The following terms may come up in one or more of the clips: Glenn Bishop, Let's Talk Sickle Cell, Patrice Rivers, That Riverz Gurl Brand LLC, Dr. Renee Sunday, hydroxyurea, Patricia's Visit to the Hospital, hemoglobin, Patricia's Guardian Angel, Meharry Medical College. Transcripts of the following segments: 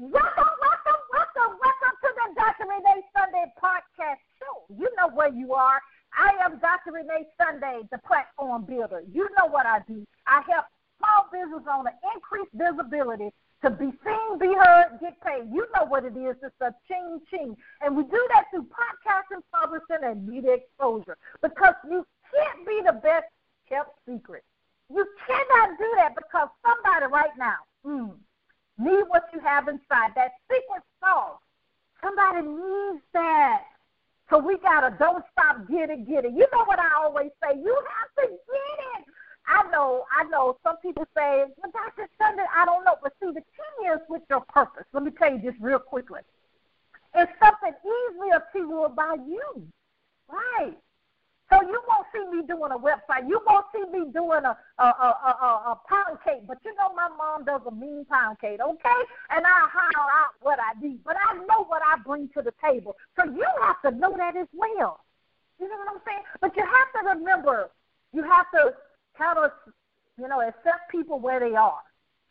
Welcome to the Dr. Renee Sunday podcast show. You know where you are. I am Dr. Renee Sunday, the platform builder. You know what I do. I help small business owners increase visibility to be seen, be heard, get paid. You know what it is. It's a ching-ching. And we do that through podcasting, publishing, and media exposure because you can't be the best kept secret. You cannot do that because somebody right now needs what you have inside, that secret sauce. Somebody needs that. So we got to don't stop, get it. You know what I always say, you have to get it. I know some people say, well, Dr. Sunday, I don't know. But see, the key is with your purpose. Let me tell you this real quickly. It's something easily achievable by you, right? So you won't see me doing a website. You won't see me doing a pound cake. But you know my mom does a mean pound cake, okay? And I holler out what I need. But I know what I bring to the table. So you have to know that as well. You know what I'm saying? But you have to remember, you have to kind of, you know, accept people where they are.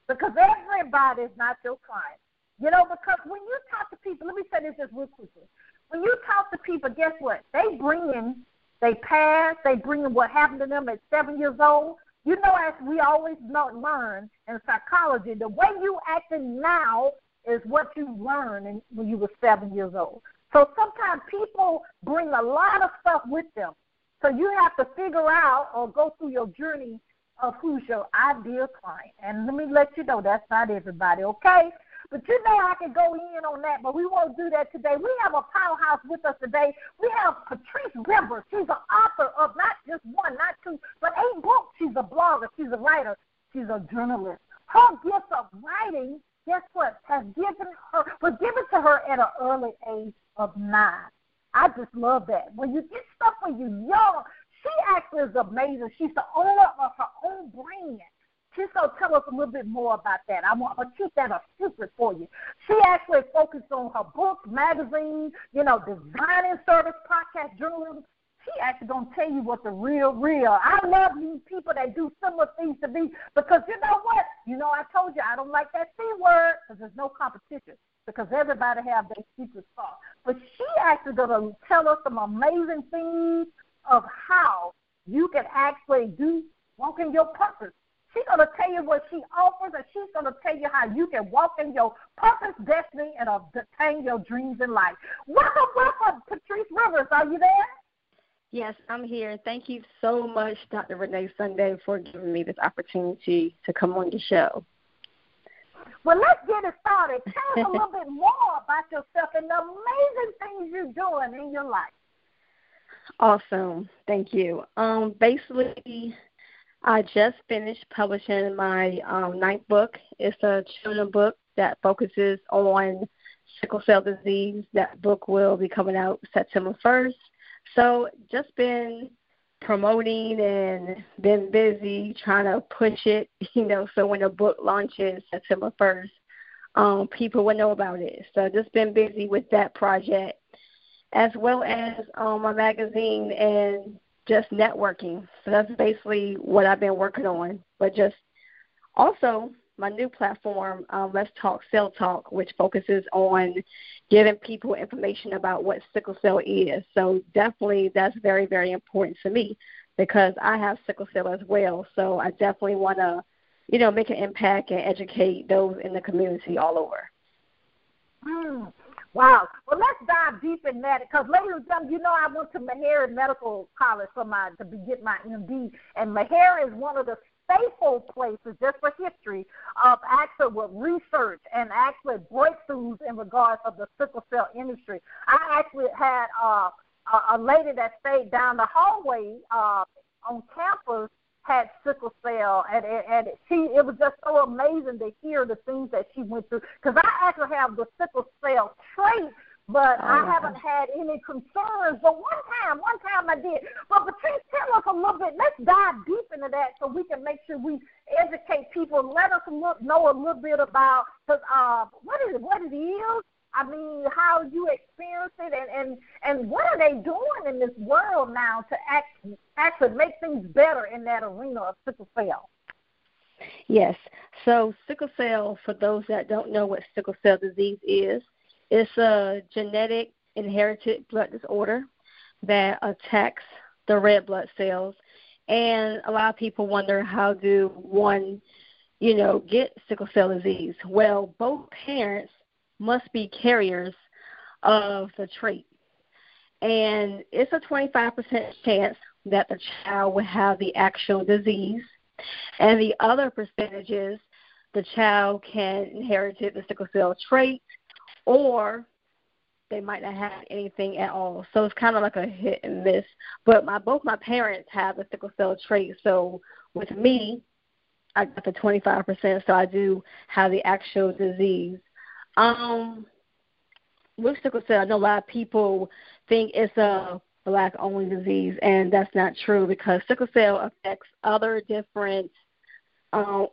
Because everybody is not your client. You know, because when you talk to people, let me say this just real quickly. When you talk to people, guess what? They bring in their past, they bring in what happened to them at 7 years old. You know, as we always learn in psychology, the way you acting now is what you learned when you were 7 years old. So sometimes people bring a lot of stuff with them. So you have to figure out or go through your journey of who's your ideal client. And let me let you know that's not everybody, okay? But you know I can go in on that, but we won't do that today. We have a powerhouse with us today. We have Patrice Rivers. She's an author of not just one, not two, but 8 books. She's a blogger. She's a writer. She's a journalist. Her gift of writing, guess what, was given to her at an early age of 9. I just love that. When you get stuff when you're young, she actually is amazing. She's the owner of her own brand. She's going to tell us a little bit more about that. I want to keep that a secret for you. She actually focused on her book, magazine, you know, designing service, podcast, journalism. She actually going to tell you what the real. I love these people that do similar things to me because you know what? You know, I told you I don't like that C word because there's no competition because everybody have their secret sauce. But she actually going to tell us some amazing things of how you can actually walk in your purpose. She's going to tell you what she offers, and she's going to tell you how you can walk in your purpose, destiny, and obtain your dreams in life. Welcome, Patrice Rivers. Are you there? Yes, I'm here. Thank you so much, Dr. Renee Sunday, for giving me this opportunity to come on your show. Well, let's get it started. Tell us a little bit more about yourself and the amazing things you're doing in your life. Awesome. Thank you. Basically, I just finished publishing my 9th book. It's a children's book that focuses on sickle cell disease. That book will be coming out September 1st. So just been promoting and been busy trying to push it, you know, so when the book launches September 1st, people will know about it. So just been busy with that project as well as my magazine and just networking. So that's basically what I've been working on. But just also my new platform, Let's Talk Cell Talk, which focuses on giving people information about what sickle cell is. So definitely that's very, very important to me because I have sickle cell as well. So I definitely want to, you know, make an impact and educate those in the community all over. Wow. Well, let's dive deep in that because, ladies and gentlemen, you know I went to Meharry Medical College to get my MD, and Meharry is one of the faithful places just for history of actually with research and actually breakthroughs in regards of the sickle cell industry. I actually had a lady that stayed down the hallway on campus had sickle cell, and it was just so amazing to hear the things that she went through. Because I actually have the sickle cell trait, but I haven't had any concerns. But one time I did. But Patrice, tell us a little bit. Let's dive deep into that so we can make sure we educate people. Let us know a little bit about what it is. I mean, how you experience it, and what are they doing in this world now to actually make things better in that arena of sickle cell? Yes. So sickle cell, for those that don't know what sickle cell disease is, it's a genetic inherited blood disorder that attacks the red blood cells. And a lot of people wonder, how do one, you know, get sickle cell disease? Well, both parents must be carriers of the trait. And it's a 25% chance that the child will have the actual disease. And the other percentage is the child can inherit the sickle cell trait, or they might not have anything at all. So it's kind of like a hit and miss. But both my parents have the sickle cell trait. So with me, I got the 25%, so I do have the actual disease. With sickle cell, I know a lot of people think it's a Black-only disease, and that's not true, because sickle cell affects other different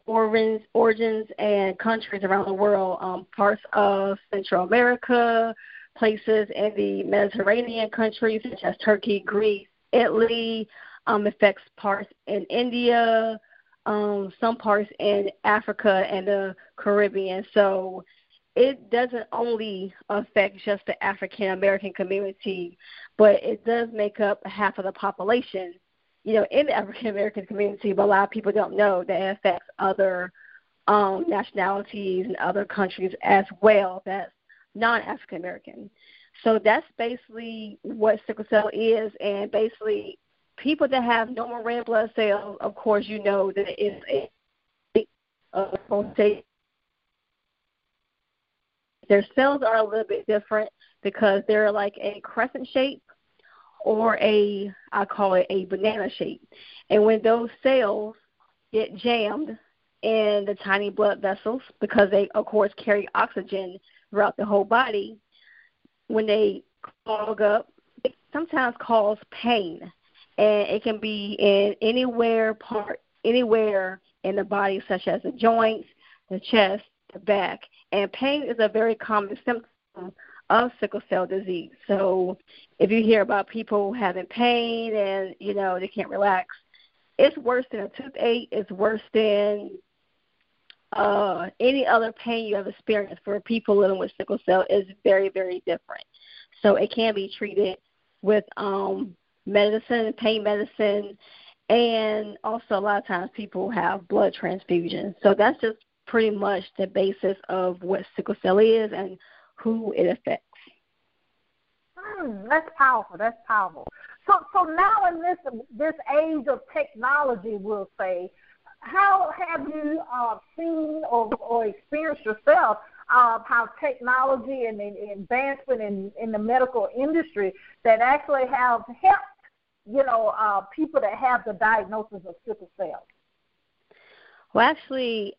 origins and countries around the world, parts of Central America, places in the Mediterranean countries such as Turkey, Greece, Italy, affects parts in India, some parts in Africa and the Caribbean. So it doesn't only affect just the African-American community, but it does make up half of the population, you know, in the African-American community, but a lot of people don't know that it affects other nationalities and other countries as well that's non-African-American. So that's basically what sickle cell is, and basically people that have normal red blood cells, of course, you know that it is a their cells are a little bit different because they're like a crescent shape, or I call it a banana shape. And when those cells get jammed in the tiny blood vessels, because they, of course, carry oxygen throughout the whole body, when they clog up, it sometimes cause pain. And it can be in anywhere in the body, such as the joints, the chest, the back. And pain is a very common symptom of sickle cell disease. So if you hear about people having pain and, you know, they can't relax, it's worse than a toothache. It's worse than any other pain you have experienced. For people living with sickle cell, is very, very different. So it can be treated with medicine, pain medicine, and also a lot of times people have blood transfusions. So that's just pretty much the basis of what sickle cell is and who it affects. That's powerful. That's powerful. So now in this age of technology, we'll say, how have you seen or experienced yourself how technology and advancement in the medical industry that actually have helped, you know, people that have the diagnosis of sickle cell? Well, actually,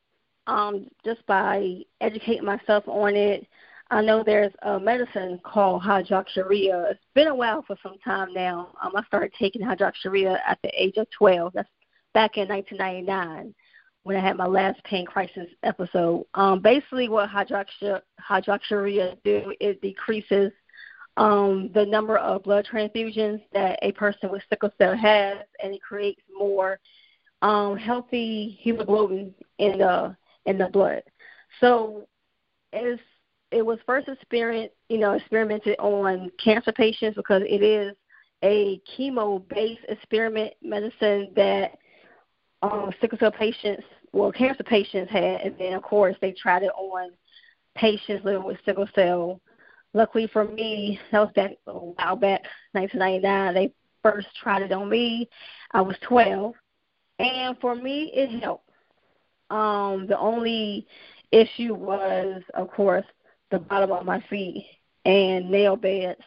just by educating myself on it, I know there's a medicine called hydroxyurea. It's been a while for some time now. I started taking hydroxyurea at the age of 12. That's back in 1999 when I had my last pain crisis episode. Basically what hydroxyurea do, it decreases the number of blood transfusions that a person with sickle cell has, and it creates more healthy hemoglobin in the blood. So it was first experimented on cancer patients, because it is a chemo-based experiment medicine that sickle cell patients, well, cancer patients had, and then, of course, they tried it on patients living with sickle cell. Luckily for me, that was back a while back, 1999. They first tried it on me. I was 12. And for me, it helped. The only issue was, of course, the bottom of my feet and nail beds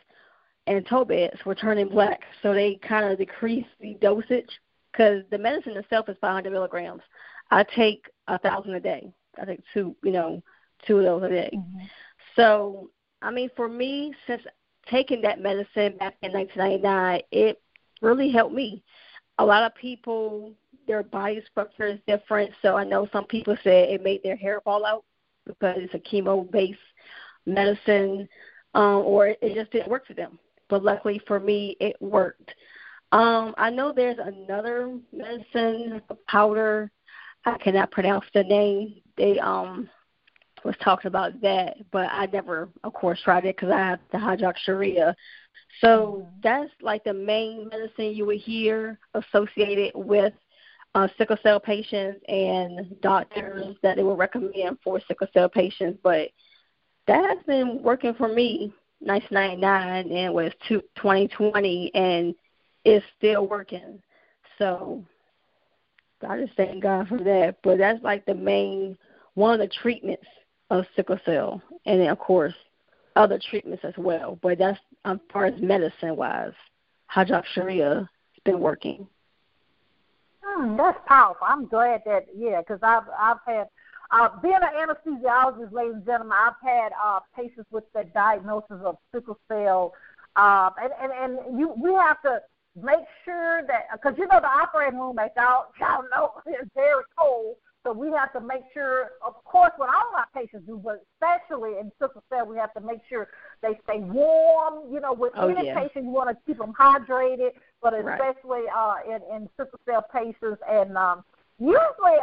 and toe beds were turning black. So they kind of decreased the dosage, because the medicine itself is 500 milligrams. I take 1,000 a day. I take two of those a day. Mm-hmm. So, I mean, for me, since taking that medicine back in 1999, it really helped me. A lot of people, their body structure is different, so I know some people said it made their hair fall out because it's a chemo-based medicine, or it just didn't work for them. But luckily for me, it worked. I know there's another medicine, powder. I cannot pronounce the name. They was talking about that, but I never, of course, tried it because I have the hydroxyurea. So that's like the main medicine you would hear associated with sickle cell patients and doctors that they would recommend for sickle cell patients. But that has been working for me, 1999, and was 2020, and it's still working. So I just thank God for that. But that's like the main one of the treatments of sickle cell, and then, of course, other treatments as well. But that's as far as medicine-wise, hydroxyurea has been working. That's powerful. I'm glad that, yeah, because I've had, being an anesthesiologist, ladies and gentlemen, I've had patients with the diagnosis of sickle cell, and we have to make sure that, because, you know, the operating room, as y'all know, is very cold. So we have to make sure, of course, what all our patients do, but especially in sickle cell, we have to make sure they stay warm. You know, with any patient, you want to keep them hydrated, but especially in sickle cell patients. And usually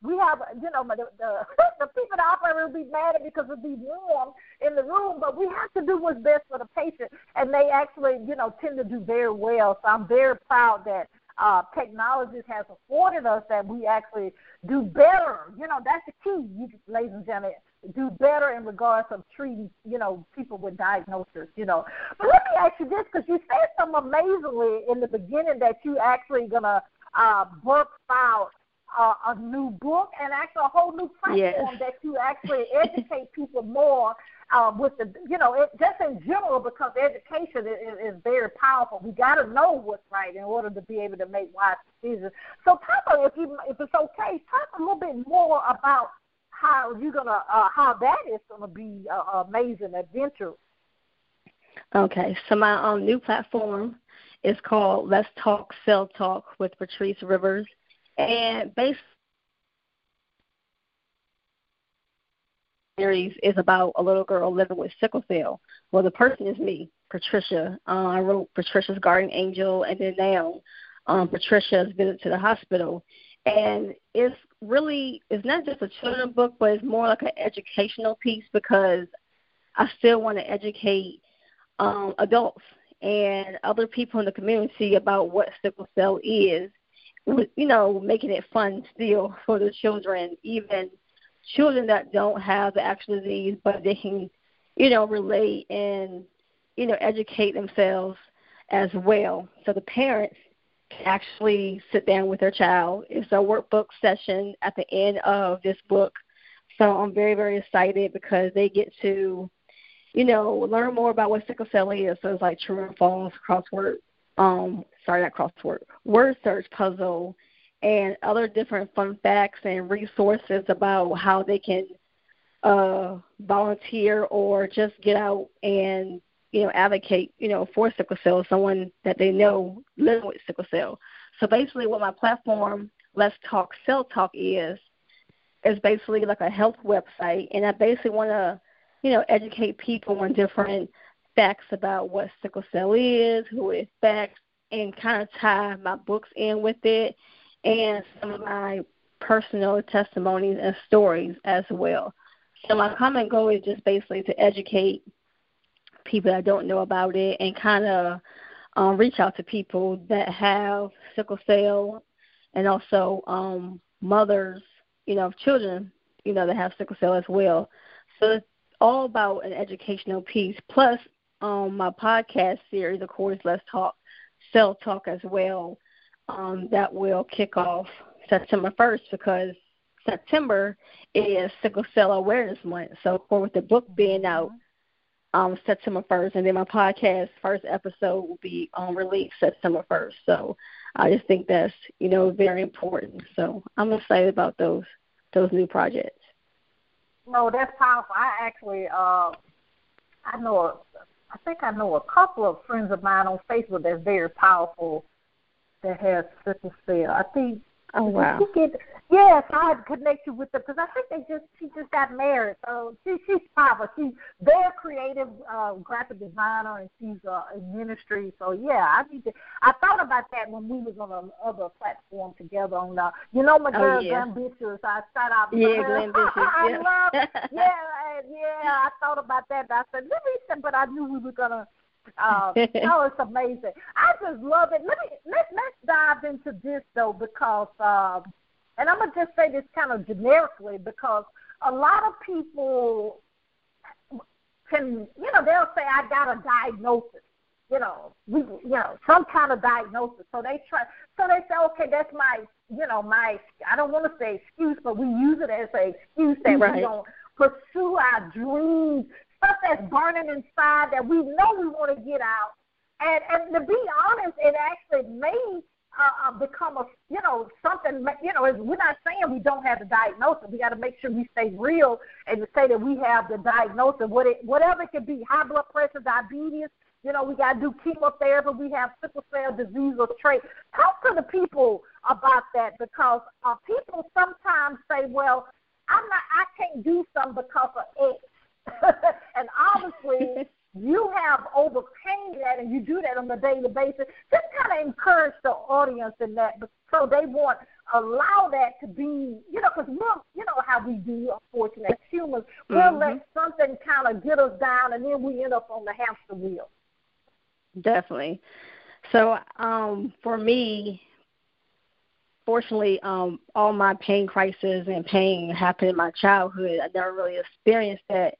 we have, you know, the people in the operating room will be mad at because it'll be warm in the room, but we have to do what's best for the patient. And they actually, you know, tend to do very well. So I'm very proud that technology has afforded us that we actually do better. You know, that's the key, ladies and gentlemen, do better in regards of treating, you know, people with diagnoses, you know. But let me ask you this, because you said something amazingly in the beginning that you actually going to birth out a new book and actually a whole new platform that you actually educate people more with the, you know, it, just in general, because education is very powerful. We got to know what's right in order to be able to make wise decisions. So, Papa, if it's okay, talk a little bit more about how you're gonna, how that is gonna be an amazing adventure. Okay, so my new platform is called Let's Talk Cell Talk with Patrice Rivers, and based. Series is about a little girl living with sickle cell. Well, the person is me, Patricia. I wrote Patricia's Guardian Angel, and then now Patricia's Visit to the Hospital. And it's really, it's not just a children's book, but it's more like an educational piece because I still want to educate adults and other people in the community about what sickle cell is, you know, making it fun still for the children, even children that don't have the actual disease, but they can, you know, relate and, you know, educate themselves as well. So the parents can actually sit down with their child. It's a workbook session at the end of this book. So I'm very, very excited because they get to, you know, learn more about what sickle cell is. So it's like true and false, crossword, word search puzzle, and other different fun facts and resources about how they can volunteer or just get out and, you know, advocate, you know, for sickle cell, someone that they know living with sickle cell. So basically what my platform, Let's Talk Cell Talk, is basically like a health website, and I basically want to, you know, educate people on different facts about what sickle cell is, who it affects, and kind of tie my books in with it, and some of my personal testimonies and stories as well. So my common goal is just basically to educate people that don't know about it and kind of reach out to people that have sickle cell and also mothers, you know, of children, you know, that have sickle cell as well. So it's all about an educational piece. Plus, my podcast series, of course, Let's Talk Cell Talk as well. That will kick off September 1st because September is Sickle Cell Awareness Month. So, with the book being out September 1st, and then my podcast first episode will be released September 1st. So, I just think that's, you know, very important. So, I'm excited about those new projects. No, that's powerful. I actually, I know a couple of friends of mine on Facebook that's very powerful that has sickle cell. I think Oh wow. She did. Yes, I had connected with them because I think she just got married. So she's powerful. She's very creative, graphic designer, and she's in ministry. So yeah, I thought about that when we was on another platform together on my girl Glenn Bishop. I shout out Glenn Bishop. I love it. I thought about that. I said but I knew we were gonna. It's amazing. I just love it. Let's dive into this though, because and I'm gonna just say this kind of generically, because a lot of people can, they'll say I got a diagnosis, some kind of diagnosis. So they try. So they say, okay, that's my, I don't want to say excuse, but we use it as an excuse that we don't pursue our dreams. Stuff that's burning inside that we know we want to get out. And to be honest, it actually may become something, we're not saying we don't have the diagnosis. We got to make sure we stay real and to say that we have the diagnosis, whatever it could be, high blood pressure, diabetes, we got to do chemotherapy, we have sickle cell disease or trait. Talk to the people about that, because people sometimes say, well, I can't do something because of X. And obviously, you have overcame that, and you do that on a daily basis. Just kind of encourage the audience in that, so they won't allow that to be, because we're, how we do, unfortunately, as humans, we'll let something kind of get us down, and then we end up on the hamster wheel. Definitely. So for me, fortunately, all my pain crisis and pain happened in my childhood. I never really experienced that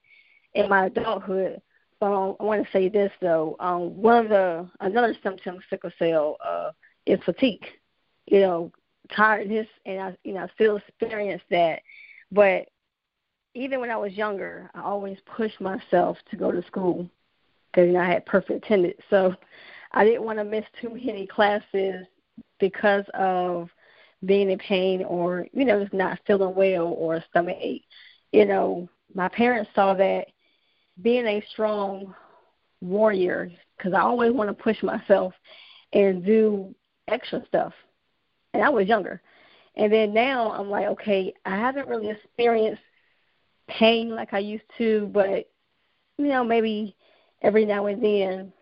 in my adulthood. So I want to say this though. Another symptom of sickle cell is fatigue. Tiredness, and I still experience that. But even when I was younger, I always pushed myself to go to school because I had perfect attendance. So I didn't want to miss too many classes because of being in pain or just not feeling well or a stomach ache. My parents saw that being a strong warrior, because I always want to push myself and do extra stuff. And I was younger. And then now I'm like, okay, I haven't really experienced pain like I used to, but, maybe every now and then,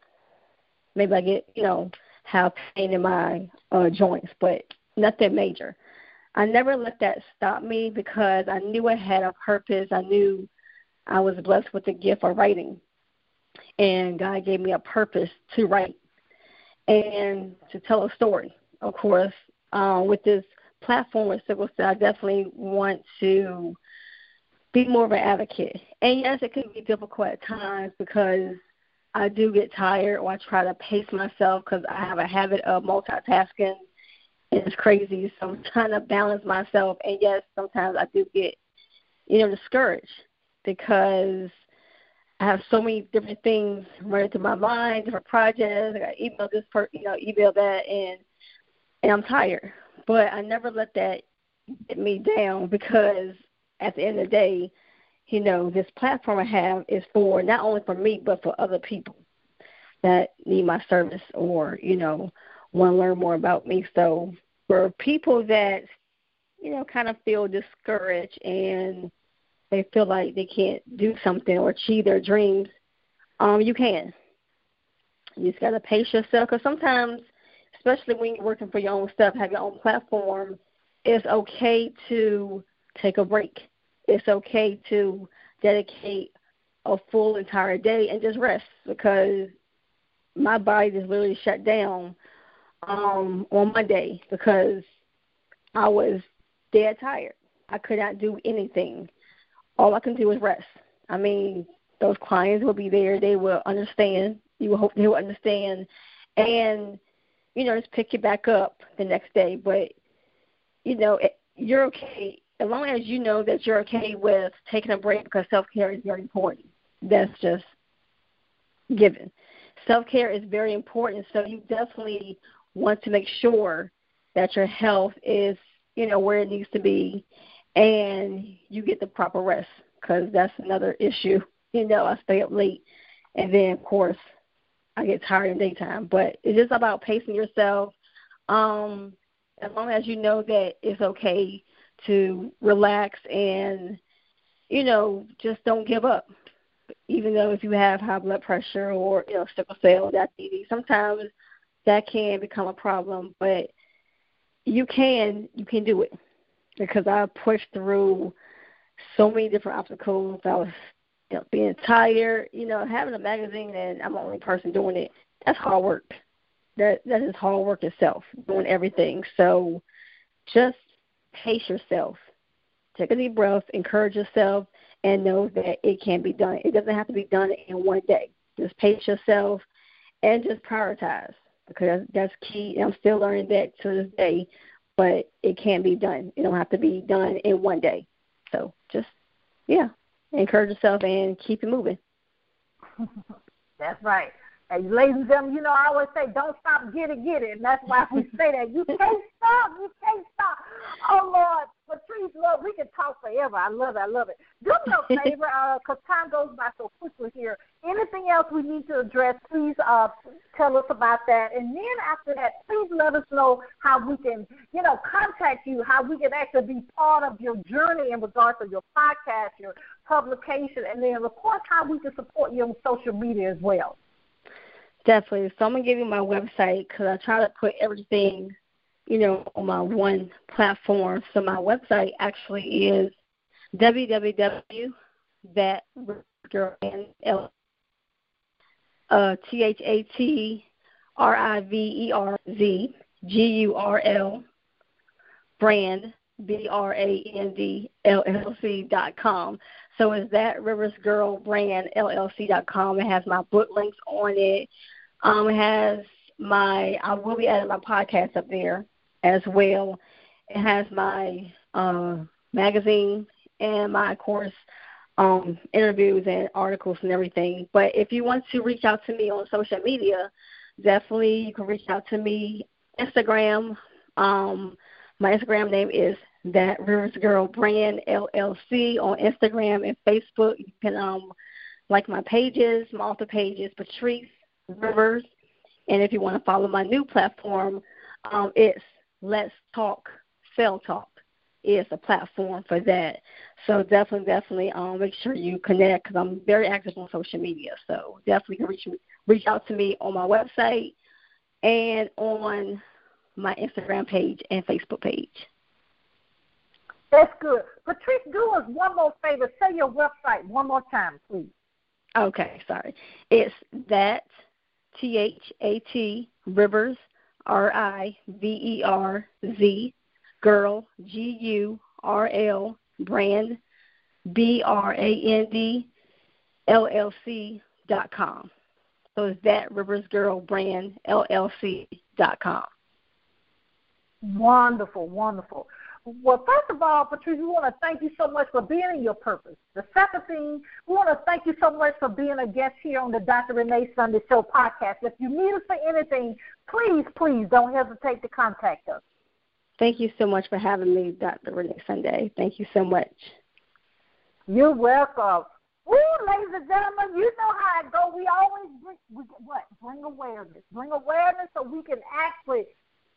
maybe I get, have pain in my joints, but nothing major. I never let that stop me because I knew I had a purpose. I knew I was blessed with the gift of writing, and God gave me a purpose to write and to tell a story. Of course, with this platform with sickle cell, I definitely want to be more of an advocate. And, yes, it can be difficult at times because I do get tired, or I try to pace myself because I have a habit of multitasking. It's crazy, so I'm trying to balance myself. And, yes, sometimes I do get, discouraged because I have so many different things running through my mind, different projects. I got to email this person, email that, and I'm tired. But I never let that get me down because at the end of the day, this platform I have is for not only for me but for other people that need my service or, want to learn more about me. So for people that, kind of feel discouraged and they feel like they can't do something or achieve their dreams, you can. You just got to pace yourself, because sometimes, especially when you're working for your own stuff, have your own platform, it's okay to take a break. It's okay to dedicate a full entire day and just rest, because my body just literally shut down on Monday because I was dead tired. I could not do anything. All I can do is rest. I mean, those clients will be there. They will understand. You will hope they will understand. And, just pick it back up the next day. But, you're okay. As long as you know that you're okay with taking a break, because self-care is very important. That's just given. Self-care is very important, so you definitely want to make sure that your health is, where it needs to be, and you get the proper rest, because that's another issue. I stay up late, and then, of course, I get tired in daytime. But it's just about pacing yourself. as long as you know that it's okay to relax and, you know, just don't give up. Even though if you have high blood pressure or, you know, sickle cell, diabetes, sometimes that can become a problem. But you can do it, because I pushed through so many different obstacles. I was, you know, being tired, you know, having a magazine, and I'm the only person doing it. That's hard work. That is hard work itself, doing everything. So just pace yourself. Take a deep breath, encourage yourself, and know that it can be done. It doesn't have to be done in one day. Just pace yourself and just prioritize, because that's key. And I'm still learning that to this day, but it can be done. It don't have to be done in one day. So just, yeah, encourage yourself and keep it moving. That's right. And ladies and gentlemen, you know, I always say, don't stop, get it, and that's why we say that. You can't stop. Oh, Lord, Patrice, Lord, we can talk forever. I love it. Do me a favor, because time goes by so quickly here. Anything else we need to address, please tell us about that. And then after that, please let us know how we can, you know, contact you, how we can actually be part of your journey in regards to your podcast, your publication, and then, of course, how we can support you on social media as well. Definitely. So I'm going to give you my website, because I try to put everything, you know, on my one platform. So my website actually is www.thatriverz.com. THATRIVERZ GURL Brand BRAND LLC.com. So it's That Riverz Gurl Brand LLC.com. It has my book links on it. It has I will be adding my podcast up there as well. It has my magazine and my, of course, interviews and articles and everything. But if you want to reach out to me on social media, definitely you can reach out to me. Instagram, my Instagram name is That Riverz Gurl Brand LLC on Instagram and Facebook. You can like my pages. My author page is Patrice Rivers. And if you want to follow my new platform, it's Let's Talk Cell Talk. It's a platform for that. So definitely make sure you connect, because I'm very active on social media. So definitely can reach out to me on my website and on my Instagram page and Facebook page. That's good. Patrice, do us one more favor. Say your website one more time, please. Okay, sorry. It's That, THAT, Riverz, RIVERZ, Girl, GURL, Brand, BRAND LLC.com. So it's That Riverz Gurl Brand LLC.com. Wonderful, wonderful. Well, first of all, Patrice, we want to thank you so much for being in your purpose. The second thing, we want to thank you so much for being a guest here on the Dr. Renee Sunday Show podcast. If you need us for anything, please don't hesitate to contact us. Thank you so much for having me, Dr. Renee Sunday. Thank you so much. You're welcome. Well, ladies and gentlemen, you know how it goes. We always bring awareness. Bring awareness so we can actually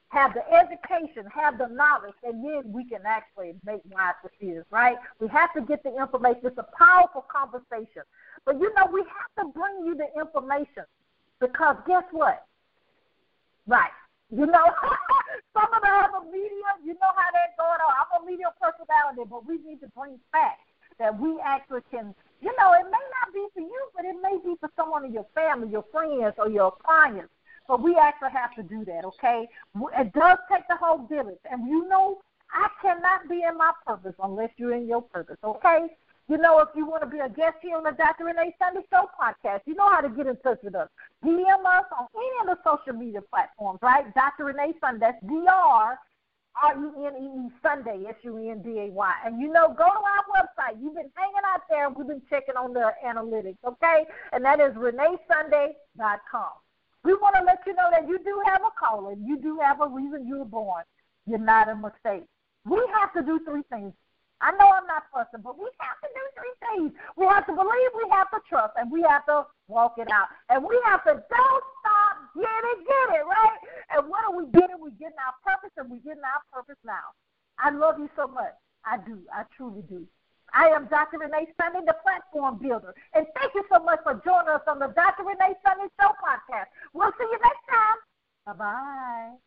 have the education, have the knowledge, and then we can actually make wise decisions, right? We have to get the information. It's a powerful conversation. But, you know, we have to bring you the information, because guess what? Right. You know, some of them have a media. You know how that's going on. I'm a media personality, but we need to bring facts that we actually can, you know, it may not be for you, but it may be for someone in your family, your friends, or your clients. But we actually have to do that, okay? It does take the whole village. And, you know, I cannot be in my purpose unless you're in your purpose, okay? You know, if you want to be a guest here on the Dr. Renee Sunday Show podcast, you know how to get in touch with us. DM us on any of the social media platforms, right? Dr. Renee Sunday, that's DRRENEE Sunday, SUNDAY. And, you know, go to our website. You've been hanging out there. We've been checking on the analytics, okay? And that is ReneeSunday.com. We want to let you know that you do have a calling. You do have a reason you were born. You're not a mistake. We have to do three things. I know I'm not fussing, but we have to do three things. We have to believe, we have to trust, and we have to walk it out. And we have to don't stop, Get it, right? And what are we getting? We're getting our purpose, and we're getting our purpose now. I love you so much. I do. I truly do. I am Dr. Renee Sunday, the platform builder. And thank you so much for joining us on the Dr. Renee Sunday Show podcast. We'll see you next time. Bye-bye.